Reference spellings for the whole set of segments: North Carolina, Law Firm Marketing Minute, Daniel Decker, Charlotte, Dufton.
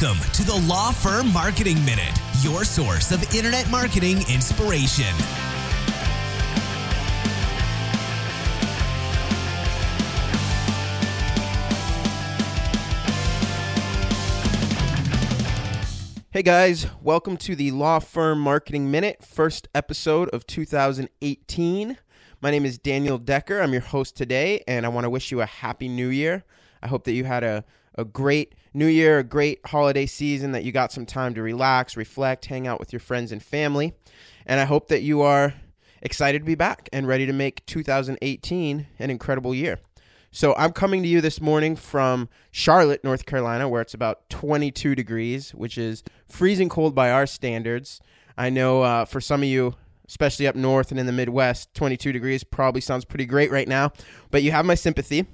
Welcome to the Law Firm Marketing Minute, your source of internet marketing inspiration. Hey guys, welcome to the Law Firm Marketing Minute, first episode of 2018. My name is Daniel Decker. I'm your host today, and I want to wish you a happy new year. I hope that you had a great new year, a great holiday season, that you got some time to relax, reflect, hang out with your friends and family. And I hope that you are excited to be back and ready to make 2018 an incredible year. So I'm coming to you this morning from Charlotte, North Carolina, where it's about 22 degrees, which is freezing cold by our standards. I know for some of you, especially up north and in the Midwest, 22 degrees probably sounds pretty great right now, but you have my sympathy.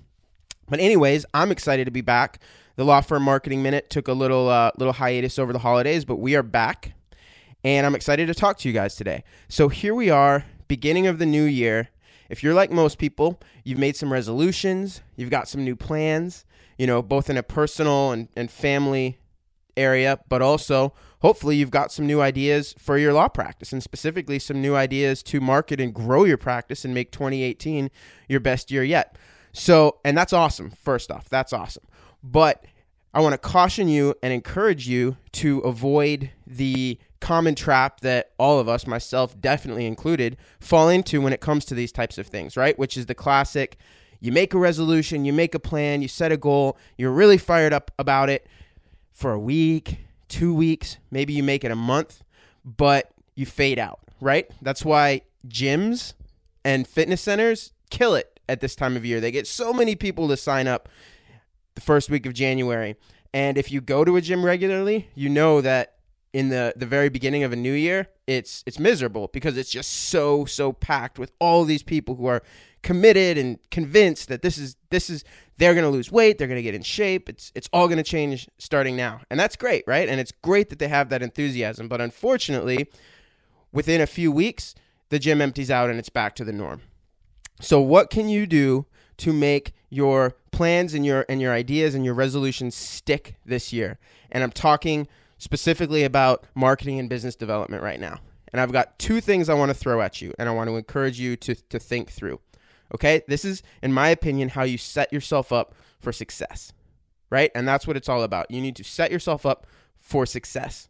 But anyways, I'm excited to be back. The Law Firm Marketing Minute took a little hiatus over the holidays, but we are back, and I'm excited to talk to you guys today. So here we are, beginning of the new year. If you're like most people, you've made some resolutions, you've got some new plans, you know, both in a personal and family area, but also hopefully you've got some new ideas for your law practice, and specifically some new ideas to market and grow your practice and make 2018 your best year yet. So, and that's awesome. First off, that's awesome. But I want to caution you and encourage you to avoid the common trap that all of us, myself definitely included, fall into when it comes to these types of things, right? Which is the classic, you make a resolution, you make a plan, you set a goal, you're really fired up about it for a week, 2 weeks, maybe you make it a month, but you fade out, right? That's why gyms and fitness centers kill it at this time of year. They get so many people to sign up the first week of January. And if you go to a gym regularly, you know that in the very beginning of a new year, it's miserable because it's just so packed with all these people who are committed and convinced that this is they're going to lose weight, they're going to get in shape, it's all going to change starting now. And that's great, right? And it's great that they have that enthusiasm, but unfortunately, within a few weeks, the gym empties out and it's back to the norm. So what can you do to make your plans and your ideas and your resolutions stick this year? And I'm talking specifically about marketing and business development right now. And I've got two things I want to throw at you and I want to encourage you to think through. Okay? This is, in my opinion, how you set yourself up for success, right? And that's what it's all about. You need to set yourself up for success